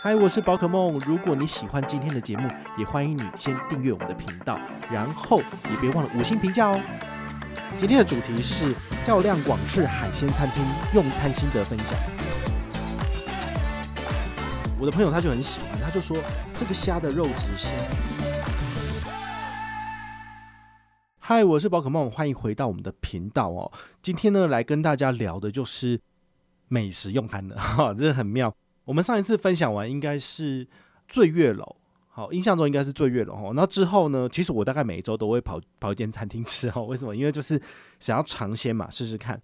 嗨，我是宝可梦。如果你喜欢今天的节目，也欢迎你先订阅我们的频道，然后也别忘了5星评价哦。今天的主题是漂亮广式海鲜餐厅用餐心得分享。我的朋友他就很喜欢，他就说这个虾的肉质鲜。嗨，我是宝可梦，欢迎回到我们的频道哦。今天呢，来跟大家聊的就是美食用餐的，这很妙。我们上一次分享完应该是醉月楼，好，印象中应该是醉月楼。那之后呢，其实我大概每一周都会跑一间餐厅吃，为什么？因为就是想要尝鲜嘛，试试看。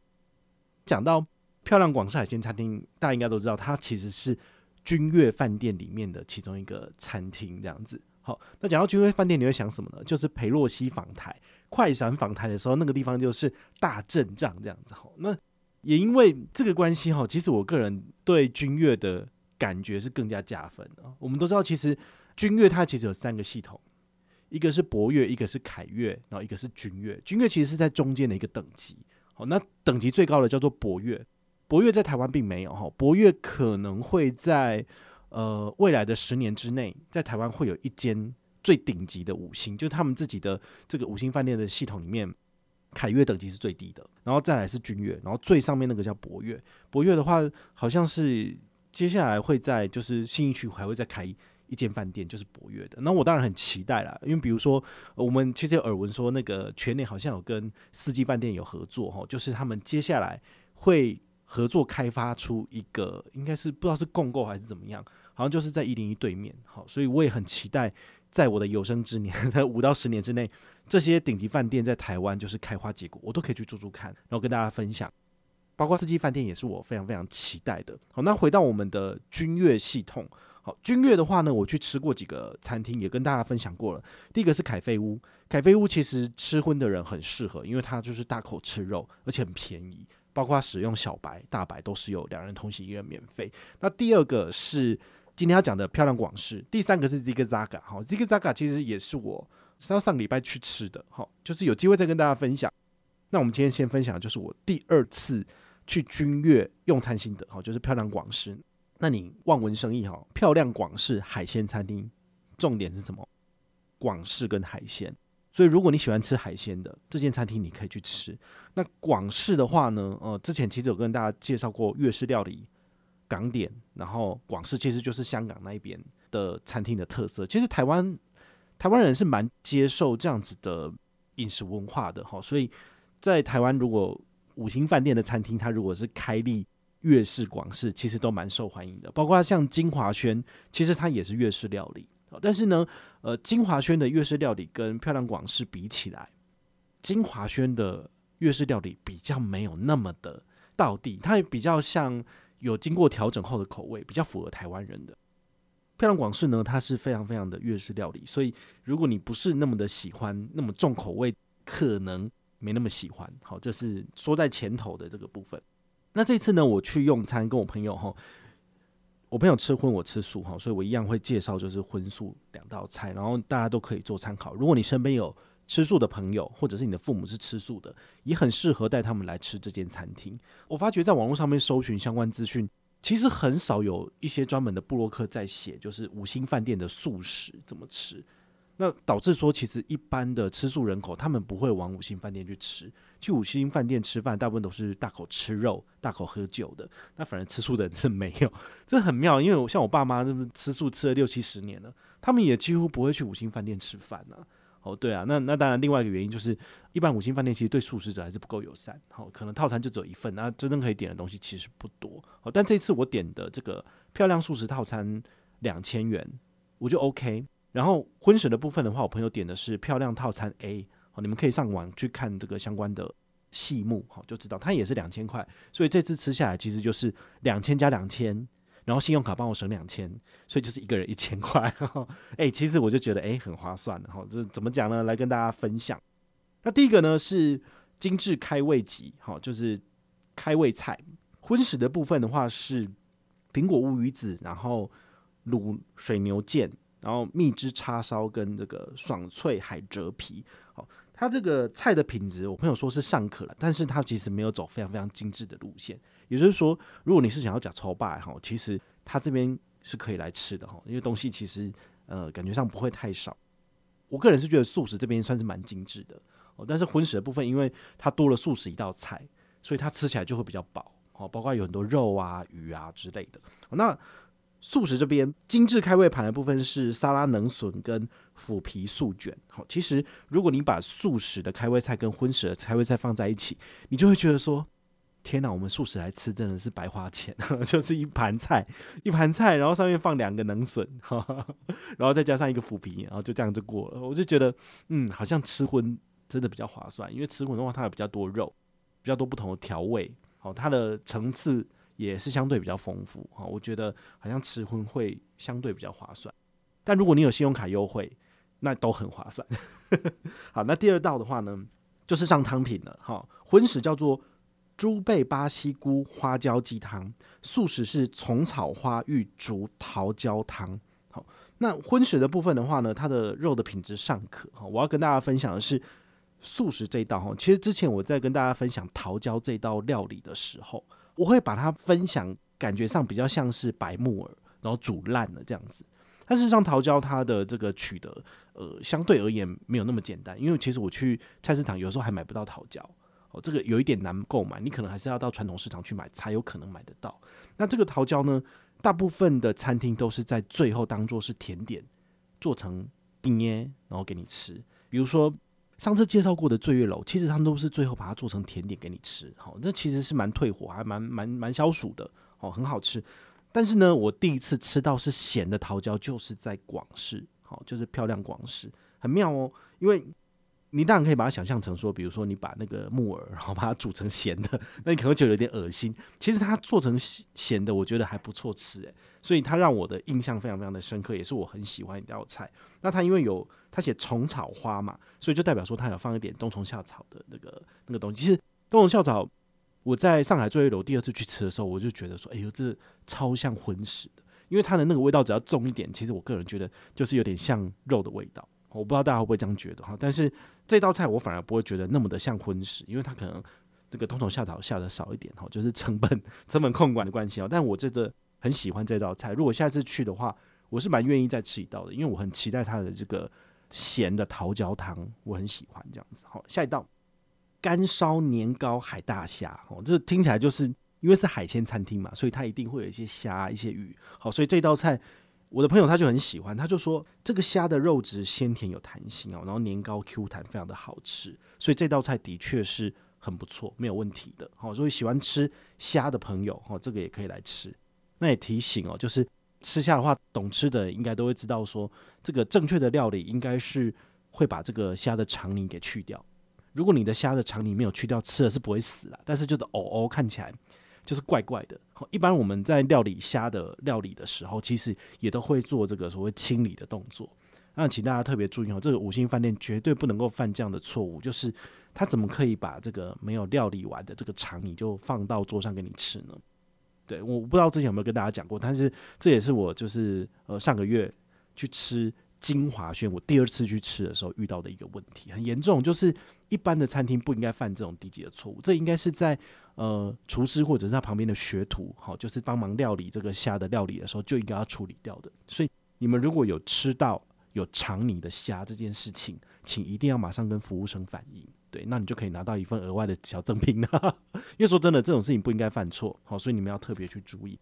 讲到漂亮广式海鲜餐厅，大家应该都知道，它其实是君悦饭店里面的其中一个餐厅这样子。好，那讲到君悦饭店，你会想什么呢？就是裴洛西访台、快闪访台的时候，那个地方就是大阵仗这样子。那也因为这个关系，其实我个人对君悦的感觉是更加加分。我们都知道，其实君悦它其实有3个系统，一个是博悦，一个是凯悦，然后一个是君悦。君悦其实是在中间的一个等级，那等级最高的叫做博悦。博悦在台湾并没有，博悦可能会在未来的10年之内，在台湾会有一间最顶级的5星，就是他们自己的这个5星饭店的系统里面。凯悦等级是最低的，然后再来是君悦，然后最上面那个叫博悦。博悦的话，好像是接下来会在就是信义区还会再开一间饭店，就是博悦的。那我当然很期待啦，因为比如说我们其实有耳闻说，那个全联好像有跟四季饭店有合作，就是他们接下来会合作开发出一个，应该是不知道是共购还是怎么样，好像就是在101对面。好，所以我也很期待。在我的有生之年，在5到10年之内，这些顶级饭店在台湾就是开花结果，我都可以去住住看，然后跟大家分享。包括四季饭店也是我非常非常期待的。好，那回到我们的君悦系统。好，君悦的话呢，我去吃过几个餐厅，也跟大家分享过了。第一个是凯菲屋，凯菲屋其实吃荤的人很适合，因为它就是大口吃肉，而且很便宜，包括使用小白、大白都是有2人同行1人免费。那第二个是。今天要讲的漂亮广式，第3个是 Zig Zaga。 Zig Zaga 其实也是我上个礼拜去吃的，就是有机会再跟大家分享。那我们今天先分享的就是我第2次去君悦用餐心得，就是漂亮广式。那你望文生义，漂亮广式海鲜餐厅，重点是什么？广式跟海鲜。所以如果你喜欢吃海鲜的，这间餐厅你可以去吃。那广式的话呢，之前其实有跟大家介绍过粤式料理港点，然后广式其实就是香港那边的餐厅的特色。其实台湾人是蛮接受这样子的饮食文化的，所以在台湾如果5星饭店的餐厅，它如果是开立粤式广式，其实都蛮受欢迎的。包括像金华轩，其实它也是粤式料理，但是呢，金华轩的粤式料理跟漂亮广式比起来，金华轩的粤式料理比较没有那么的道地，它也比较像。有经过调整后的口味，比较符合台湾人的。漂亮广式呢，它是非常非常的粤式料理，所以如果你不是那么的喜欢那么重口味，可能没那么喜欢。好，这是说在前头的这个部分。那这次呢，我去用餐跟我朋友我朋友吃荤，我吃素，所以我一样会介绍就是荤素2道菜，然后大家都可以做参考。如果你身边有吃素的朋友，或者是你的父母是吃素的，也很适合带他们来吃这间餐厅。我发觉在网络上面搜寻相关资讯，其实很少有一些专门的部落客在写就是5星饭店的素食怎么吃，那导致说其实一般的吃素人口他们不会往5星饭店去吃。去5星饭店吃饭大部分都是大口吃肉、大口喝酒的，那反而吃素的人是没有。这很妙，因为像我爸妈吃素吃了60-70年了，他们也几乎不会去5星饭店吃饭啊。对啊，那当然另外一个原因就是一般5星饭店其实对素食者还是不够友善，可能套餐就只有一份，那真正可以点的东西其实不多。但这次我点的这个漂亮素食套餐2000元，我就 OK。 然后荤食的部分的话，我朋友点的是漂亮套餐 A， 你们可以上网去看这个相关的细目就知道，它也是2000块。所以这次吃下来其实就是2000加2000，然后信用卡帮我省2000，所以就是一个人1000块。其实我就觉得很划算，就怎么讲呢，来跟大家分享。那第一个呢是精致开胃集，就是开胃菜。荤食的部分的话是苹果乌鱼子，然后卤水牛腱，然后蜜汁叉烧跟这个爽脆海蜇皮。它这个菜的品质我朋友说是尚可，但是它其实没有走非常非常精致的路线，也就是说如果你是想要吃粗饱，其实它这边是可以来吃的，因为东西其实感觉上不会太少。我个人是觉得素食这边算是蛮精致的，但是荤食的部分因为它多了素食一道菜，所以它吃起来就会比较饱，包括有很多肉啊鱼啊之类的。那素食这边精致开胃盘的部分是沙拉能笋跟腐皮素卷。其实如果你把素食的开胃菜跟荤食的开胃菜放在一起，你就会觉得说天哪，我们素食来吃真的是白花钱。就是一盘菜然后上面放2个能笋，然后再加上一个腐皮，然后就这样就过了。我就觉得好像吃荤真的比较划算，因为吃荤的话它有比较多肉，比较多不同的调味，它的层次也是相对比较丰富，我觉得好像吃荤会相对比较划算。但如果你有信用卡优惠，那都很划算。好，那第二道的话呢，就是上汤品了。荤食叫做猪背巴西菇花椒鸡汤，素食是虫草花玉竹桃胶汤。好，那荤食的部分的话呢，它的肉的品质尚可。我要跟大家分享的是素食这一道，其实之前我在跟大家分享桃胶这道料理的时候，我会把它分享感觉上比较像是白木耳然后煮烂了这样子。但事实上桃胶它的这个取得相对而言没有那么简单，因为其实我去菜市场有时候还买不到桃胶，这个有一点难购买，你可能还是要到传统市场去买才有可能买得到。那这个桃胶呢，大部分的餐厅都是在最后当做是甜点做成丁耶然后给你吃，比如说上次介绍过的醉月楼，其实他们都是最后把它做成甜点给你吃，那其实是蛮退火，还蛮消暑的，很好吃。但是呢，我第一次吃到是咸的桃胶，就是在广式，就是漂亮广式，很妙哦。因为你当然可以把它想象成说，比如说你把那个木耳，然后把它煮成咸的，那你可能会觉得有点恶心。其实它做成咸的，我觉得还不错吃，所以它让我的印象非常非常的深刻，也是我很喜欢一道菜。那它因为有它写虫草花嘛，所以就代表说它有放一点冬虫夏草的那个东西。其实冬虫夏草，我在上海醉月楼第2次去吃的时候，我就觉得说，哎呦，这超像荤食的，因为它的那个味道只要重一点，其实我个人觉得就是有点像肉的味道。我不知道大家会不会这样觉得，但是这道菜我反而不会觉得那么的像荤食，因为它可能这个冬虫夏草下的少一点，就是成本控管的关系。但我真的很喜欢这道菜，如果下次去的话，我是蛮愿意再吃一道的，因为我很期待它的这个咸的桃胶汤，我很喜欢这样子。下一道干烧年糕海大虾，这听起来就是因为是海鲜餐厅嘛，所以它一定会有一些虾一些鱼，所以这道菜我的朋友他就很喜欢，他就说这个虾的肉质鲜甜有弹性，然后年糕 Q 弹，非常的好吃，所以这道菜的确是很不错，没有问题的。所以喜欢吃虾的朋友，这个也可以来吃。那也提醒就是吃虾的话，懂吃的应该都会知道说，这个正确的料理应该是会把这个虾的肠泥给去掉。如果你的虾的肠泥没有去掉，吃的是不会死啦，但是就是看起来就是怪怪的。一般我们在料理虾的料理的时候，其实也都会做这个所谓清理的动作。那请大家特别注意，这个5星饭店绝对不能够犯这样的错误，就是他怎么可以把这个没有料理完的这个肠泥就放到桌上给你吃呢？对，我不知道之前有没有跟大家讲过，但是这也是我就是上个月去吃金华轩，我第2次去吃的时候遇到的一个问题，很严重，就是一般的餐厅不应该犯这种低级的错误，这应该是在厨师或者是他旁边的学徒，就是帮忙料理这个虾的料理的时候就应该要处理掉的。所以你们如果有吃到有肠泥的虾这件事情，请一定要马上跟服务生反映，对，那你就可以拿到一份额外的小赠品了。因为说真的，这种事情不应该犯错，所以你们要特别去注意。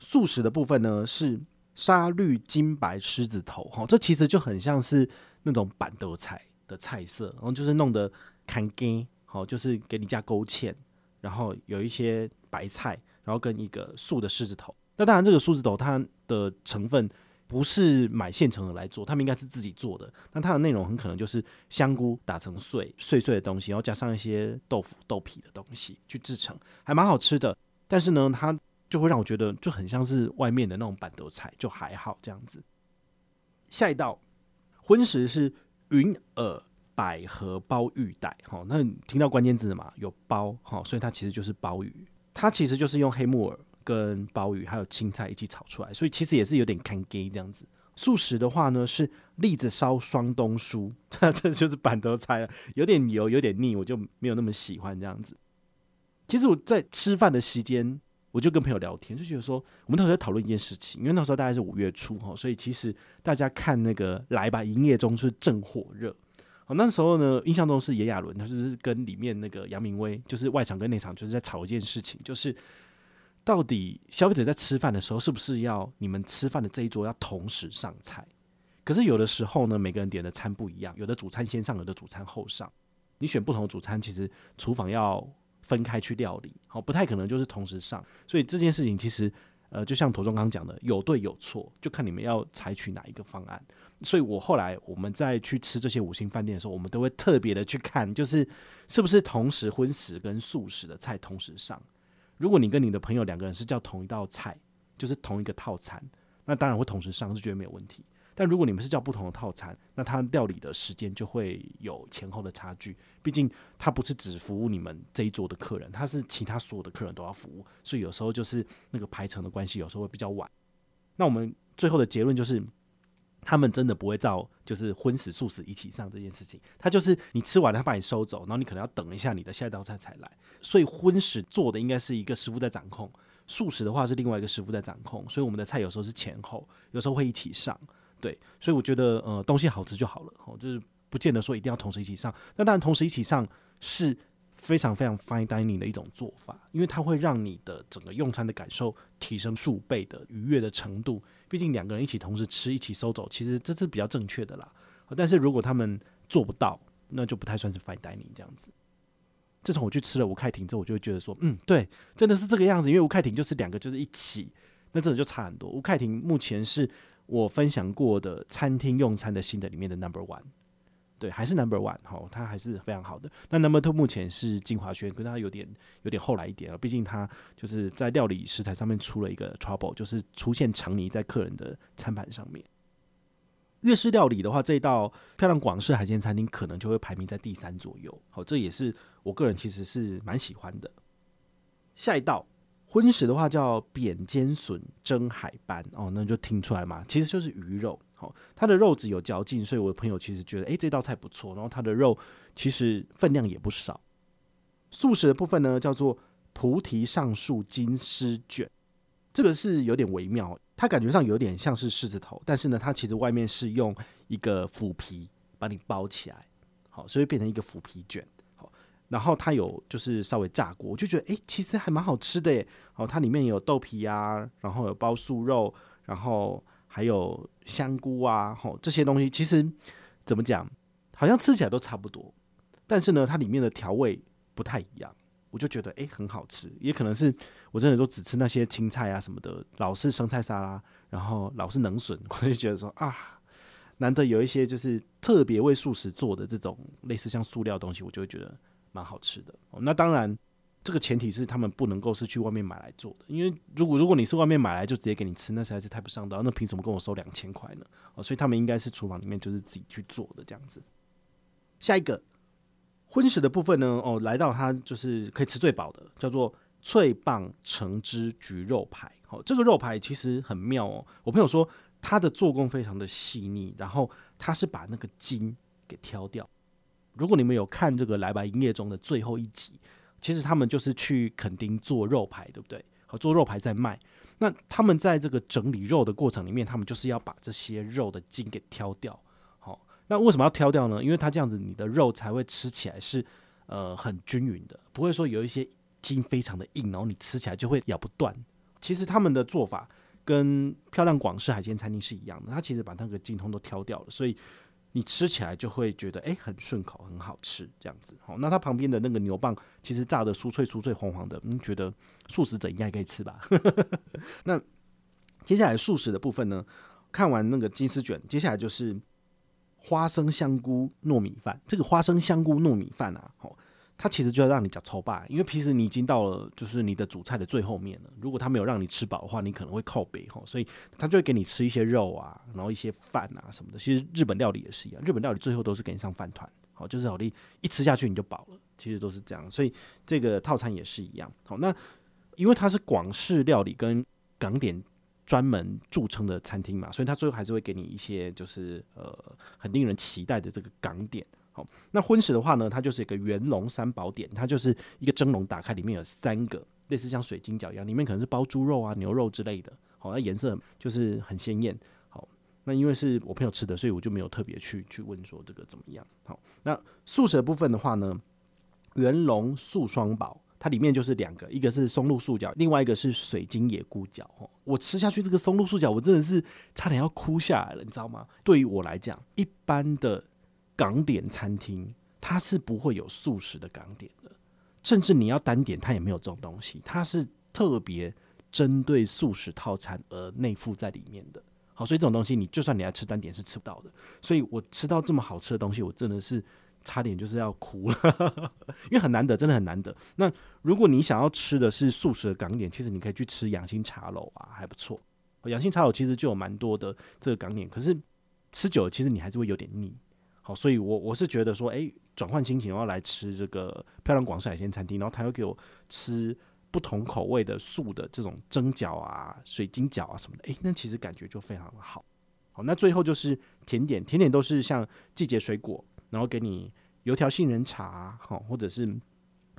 素食的部分呢是沙律金白狮子头，这其实就很像是那种板豆菜的菜色，然后就是弄得砍干，就是给你加勾芡，然后有一些白菜，然后跟一个素的狮子头。那当然这个狮子头它的成分不是买现成的来做，他们应该是自己做的。那它的内容很可能就是香菇打成碎碎的东西，然后加上一些豆腐豆皮的东西去制成，还蛮好吃的。但是呢，它就会让我觉得就很像是外面的那种板豆菜，就还好这样子。下一道荤食是云耳百合鲍玉带，那你听到关键字嘛，有鲍，所以它其实就是鲍鱼，它其实就是用黑木耳跟鲍鱼还有青菜一起炒出来，所以其实也是有点干给这样子。素食的话呢是栗子烧双冬蔬，这就是板豆菜了，有点油有点腻，我就没有那么喜欢这样子。其实我在吃饭的时间我就跟朋友聊天，就觉得说我们那时候在讨论一件事情，因为那时候大概是5月初，所以其实大家看那个来吧营业中是正火热。那时候呢印象中是炎亚纶他就是跟里面那个杨明威就是外场跟内场就是在吵一件事情，就是到底消费者在吃饭的时候是不是要你们吃饭的这一桌要同时上菜，可是有的时候呢每个人点的餐不一样，有的主餐先上有的主餐后上，你选不同的主餐其实厨房要分开去料理，不太可能就是同时上，所以这件事情其实就像庹中刚讲的有对有错，就看你们要采取哪一个方案。所以我后来我们在去吃这些五星饭店的时候，我们都会特别的去看就是是不是同时荤食跟素食的菜同时上。如果你跟你的朋友两个人是叫同一道菜，就是同一个套餐，那当然会同时上，是觉得没有问题。但如果你们是叫不同的套餐，那它料理的时间就会有前后的差距，毕竟它不是只服务你们这一桌的客人，它是其他所有的客人都要服务，所以有时候就是那个排程的关系有时候会比较晚。那我们最后的结论就是他们真的不会照就是荤食素食一起上这件事情，他就是你吃完了他把你收走，然后你可能要等一下你的下一道菜才来，所以荤食做的应该是一个师傅在掌控，素食的话是另外一个师傅在掌控，所以我们的菜有时候是前后，有时候会一起上，对，所以我觉得东西好吃就好了，就是不见得说一定要同时一起上。那当然同时一起上是非常非常 fine dining 的一种做法，因为它会让你的整个用餐的感受提升数倍的愉悦的程度，毕竟两个人一起同时吃一起收走，其实这是比较正确的啦。但是如果他们做不到，那就不太算是 fine dining 这样子。自从我去吃了吴凯庭之后，我就会觉得说对，真的是这个样子，因为吴凯庭就是两个就是一起，那真的就差很多。吴凯庭目前是我分享过的餐厅用餐的心得里面的 No.1，对，还是 No.1， 它还是非常好的。那 No.2 目前是金华轩，可是它有点后来一点，毕竟它就是在料理食材上面出了一个 trouble， 就是出现肠泥在客人的餐盘上面。粤式料理的话，这一道漂亮广式海鲜餐厅可能就会排名在第3左右，这也是我个人其实是蛮喜欢的。下一道荤食的话叫扁尖笋蒸海斑，那就听出来嘛，其实就是鱼肉，它的肉质有嚼劲，所以我的朋友其实觉得这道菜不错，然后它的肉其实分量也不少。素食的部分呢叫做菩提上树金丝卷，这个是有点微妙，它感觉上有点像是狮子头，但是呢它其实外面是用一个腐皮把你包起来，所以变成一个腐皮卷，然后它有就是稍微炸过，我就觉得其实还蛮好吃的耶，它里面有豆皮啊，然后有包素肉，然后还有香菇啊，这些东西其实怎么讲好像吃起来都差不多，但是呢它里面的调味不太一样，我就觉得很好吃。也可能是我真的都只吃那些青菜啊什么的，老是生菜沙拉，然后老是冷笋，我就觉得说难得有一些就是特别为素食做的这种类似像塑料的东西，我就会觉得蛮好吃的。那当然这个前提是他们不能够是去外面买来做的，因为如果你是外面买来就直接给你吃，那实在是太不上道，那凭什么跟我收2000块呢？所以他们应该是厨房里面就是自己去做的这样子。下一个荤食的部分呢，来到它就是可以吃最饱的，叫做脆棒橙汁焗肉排，这个肉排其实很妙我朋友说它的做工非常的细腻，然后它是把那个筋给挑掉。如果你们有看这个来吧营业中的最后一集，其实他们就是去垦丁做肉排，对不对？做肉排在卖，那他们在这个整理肉的过程里面，他们就是要把这些肉的筋给挑掉。那为什么要挑掉呢？因为它这样子你的肉才会吃起来是很均匀的，不会说有一些筋非常的硬，然后你吃起来就会咬不断。其实他们的做法跟漂亮广式海鲜餐厅是一样的，它其实把那个筋通都挑掉了，所以你吃起来就会觉得很顺口，很好吃这样子。那它旁边的那个牛蒡其实炸的酥脆酥脆黄黄的，觉得素食者应该可以吃吧。那接下来素食的部分呢，看完那个金丝卷，接下来就是花生香菇糯米饭。这个花生香菇糯米饭啊，它其实就要让你吃粗饱，因为平时你已经到了就是你的主菜的最后面了，如果它没有让你吃饱的话，你可能会靠北，所以它就会给你吃一些肉啊，然后一些饭啊什么的。其实日本料理也是一样，日本料理最后都是给你上饭团，好，就是好，你一吃下去你就饱了，其实都是这样，所以这个套餐也是一样。好，那因为它是广式料理跟港点专门著称的餐厅嘛，所以它最后还是会给你一些就是很令人期待的这个港点。好，那荤食的话呢，它就是一个圆龙三宝点，它就是一个蒸笼打开，里面有三个类似像水晶饺一样，里面可能是包猪肉啊、牛肉之类的。好，那颜色就是很鲜艳。好，那因为是我朋友吃的，所以我就没有特别去问说这个怎么样。好，那素食的部分的话呢，圆龙素双宝，它里面就是两个，一个是松露素饺，另外一个是水晶野菇饺。我吃下去这个松露素饺，我真的是差点要哭下来了，你知道吗？对于我来讲，一般的港点餐厅它是不会有素食的港点的，甚至你要单点它也没有这种东西，它是特别针对素食套餐而内附在里面的。好，所以这种东西你就算你来吃单点是吃不到的，所以我吃到这么好吃的东西，我真的是差点就是要哭了因为很难得，真的很难得。那如果你想要吃的是素食的港点，其实你可以去吃养心茶楼啊，还不错。养心茶楼其实就有蛮多的这个港点，可是吃久了其实你还是会有点腻。好，所以我是觉得说，转换心情要来吃这个漂亮广式海鲜餐厅，然后他又给我吃不同口味的素的这种蒸饺啊、水晶饺啊什么的，那其实感觉就非常的好。好，那最后就是甜点，甜点都是像季节水果，然后给你油条杏仁茶，或者是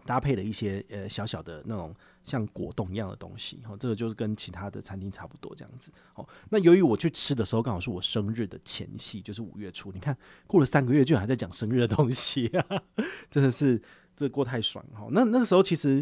搭配的一些小小的那种像果冻一样的东西，这个就是跟其他的餐厅差不多这样子。那由于我去吃的时候刚好是我生日的前夕，就是5月初，你看过了3个月居然还在讲生日的东西啊，真的是这过太爽。那个时候其实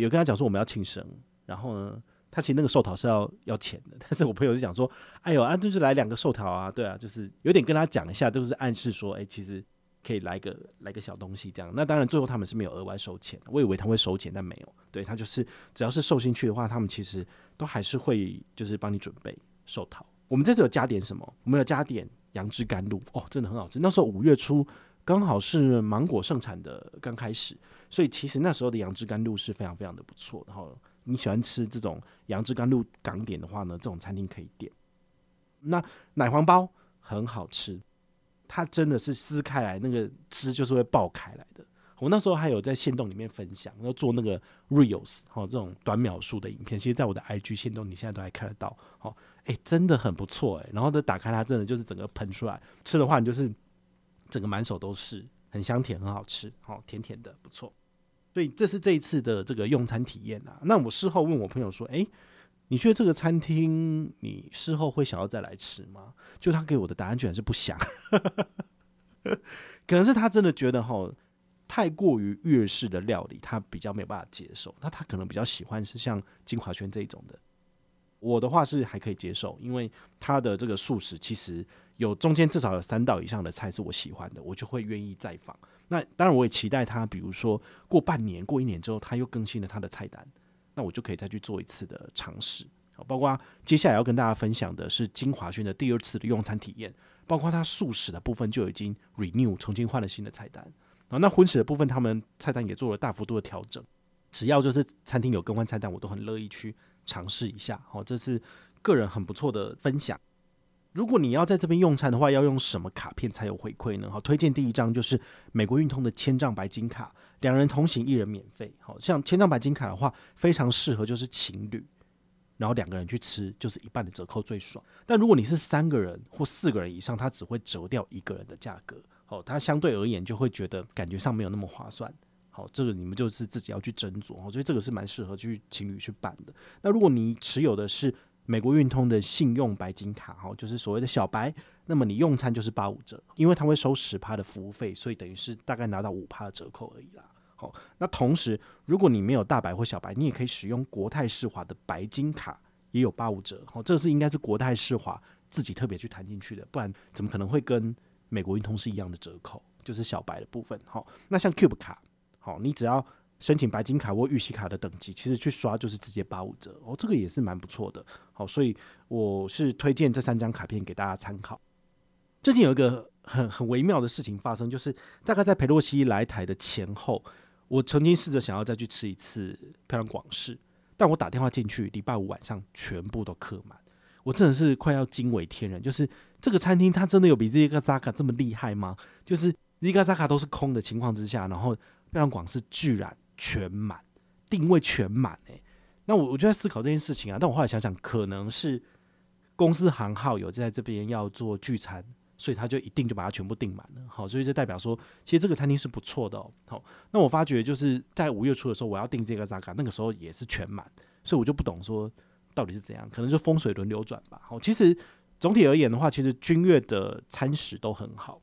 有跟他讲说我们要庆生，然后呢他其实那个寿桃是要钱的，但是我朋友就讲说，哎呦啊，就是来2个寿桃啊，对啊，就是有点跟他讲一下，就是暗示说其实可以来个小东西这样。那当然最后他们是没有额外收钱，我以为他会收钱，但没有。对，他就是只要是寿星去的话，他们其实都还是会就是帮你准备寿桃。我们这次有加点什么？我们有加点杨枝甘露哦，真的很好吃。那时候5月初刚好是芒果盛产的刚开始，所以其实那时候的杨枝甘露是非常非常的不错。然后你喜欢吃这种杨枝甘露港点的话呢，这种餐厅可以点。那奶黄包很好吃。它真的是撕开来，那个汁就是会爆开来的。我那时候还有在限动里面分享，然后做那个 reels 这种短秒数的影片，其实在我的 IG 限动你现在都还看得到。真的很不错然后打开它真的就是整个喷出来，吃的话你就是整个满手都是，很香甜，很好吃，甜甜的不错。所以这是这一次的这个用餐体验啊。那我事后问我朋友说，你觉得这个餐厅你事后会想要再来吃吗？就他给我的答案居然是不想可能是他真的觉得太过于粤式的料理他比较没有办法接受，那他可能比较喜欢是像金华轩这一种的。我的话是还可以接受，因为他的这个素食其实有中间至少有3道以上的菜是我喜欢的，我就会愿意再访。那当然我也期待他比如说过半年过1年之后他又更新了他的菜单，那我就可以再去做一次的尝试。包括接下来要跟大家分享的是金华轩的第2次的用餐体验，包括它素食的部分就已经 renew 重新换了新的菜单，然后那荤食的部分他们菜单也做了大幅度的调整，只要就是餐厅有更换菜单我都很乐意去尝试一下。这是个人很不错的分享。如果你要在这边用餐的话，要用什么卡片才有回馈呢？推荐第1张就是美国运通的1000张白金卡，2人同行1人免费。像1000张白金卡的话，非常适合就是情侣，然后2个人去吃，就是1半的折扣最爽。但如果你是3个人或4个人以上，它只会折掉1个人的价格，它相对而言就会觉得感觉上没有那么划算。好，这个你们就是自己要去斟酌，所以这个是蛮适合去情侣去办的。那如果你持有的是美国运通的信用白金卡，就是所谓的小白，那么你用餐就是85折，因为它会收10%的服务费，所以等于是大概拿到5%的折扣而已啦。那同时如果你没有大白或小白，你也可以使用国泰世华的白金卡，也有85折。这是应该是国泰世华自己特别去谈进去的，不然怎么可能会跟美国运通是一样的折扣，就是小白的部分。那像 Cube 卡，你只要申请白金卡或预习卡的等级，其实去刷就是直接85折，这个也是蛮不错的。好，所以我是推荐这3张卡片给大家参考。最近有一个很微妙的事情发生，就是大概在裴洛西来台的前后，我曾经试着想要再去吃一次漂亮广式，但我打电话进去，礼拜五晚上全部都客满，我真的是快要惊为天人。就是这个餐厅它真的有比 Zig Zaga 这么厉害吗？就是 Zig Zaga 都是空的情况之下，然后漂亮广式居然全满，定位全满欸。那我就在思考这件事情啊，但我后来想想，可能是公司行号有在这边要做聚餐，所以他就一定就把它全部订满了。好，所以这代表说其实这个餐厅是不错的哦。好，那我发觉就是在五月初的时候我要订这个扎卡，那个时候也是全满，所以我就不懂说到底是怎样，可能就风水轮流转吧。好，其实总体而言的话，其实君悦的餐食都很好，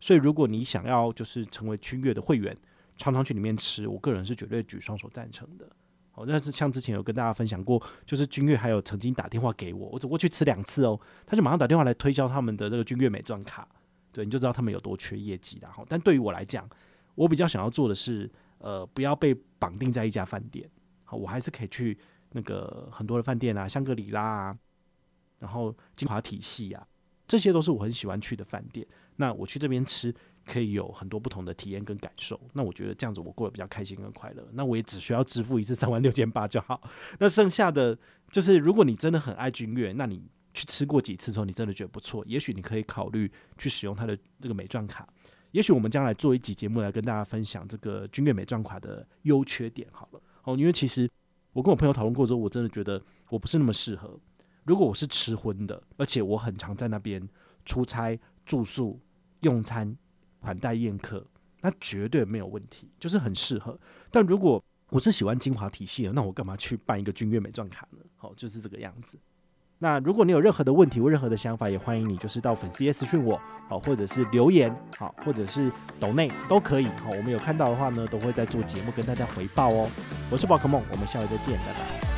所以如果你想要就是成为君悦的会员，常常去里面吃，我个人是绝对举双手赞成的。哦，但是像之前有跟大家分享过，就是君悦还有曾经打电话给我，我只过去吃2次哦，他就马上打电话来推销他们的这个君悦美钻卡，对，你就知道他们有多缺业绩啦。但对于我来讲，我比较想要做的是，不要被绑定在一家饭店，好，我还是可以去那个很多的饭店啊，香格里拉啊，然后金华体系啊，这些都是我很喜欢去的饭店。那我去这边吃，可以有很多不同的体验跟感受，那我觉得这样子我过得比较开心跟快乐。那我也只需要支付一次36,800就好。那剩下的就是，如果你真的很爱君悦，那你去吃过几次之后，你真的觉得不错，也许你可以考虑去使用它的这个美钻卡。也许我们将来做一集节目来跟大家分享这个君悦美钻卡的优缺点好了。哦，因为其实我跟我朋友讨论过之后，我真的觉得我不是那么适合。如果我是吃荤的，而且我很常在那边出差、住宿、用餐、款待宴客，那绝对没有问题，就是很适合。但如果我是喜欢精华体系的，那我干嘛去办一个君悦美钻卡呢？好，就是这个样子。那如果你有任何的问题或任何的想法，也欢迎你就是到粉丝页私讯我，好，或者是留言，好，或者是抖内都可以。好，我们有看到的话呢，都会在做节目跟大家回报哦。我是宝可梦，我们下回再见，拜拜。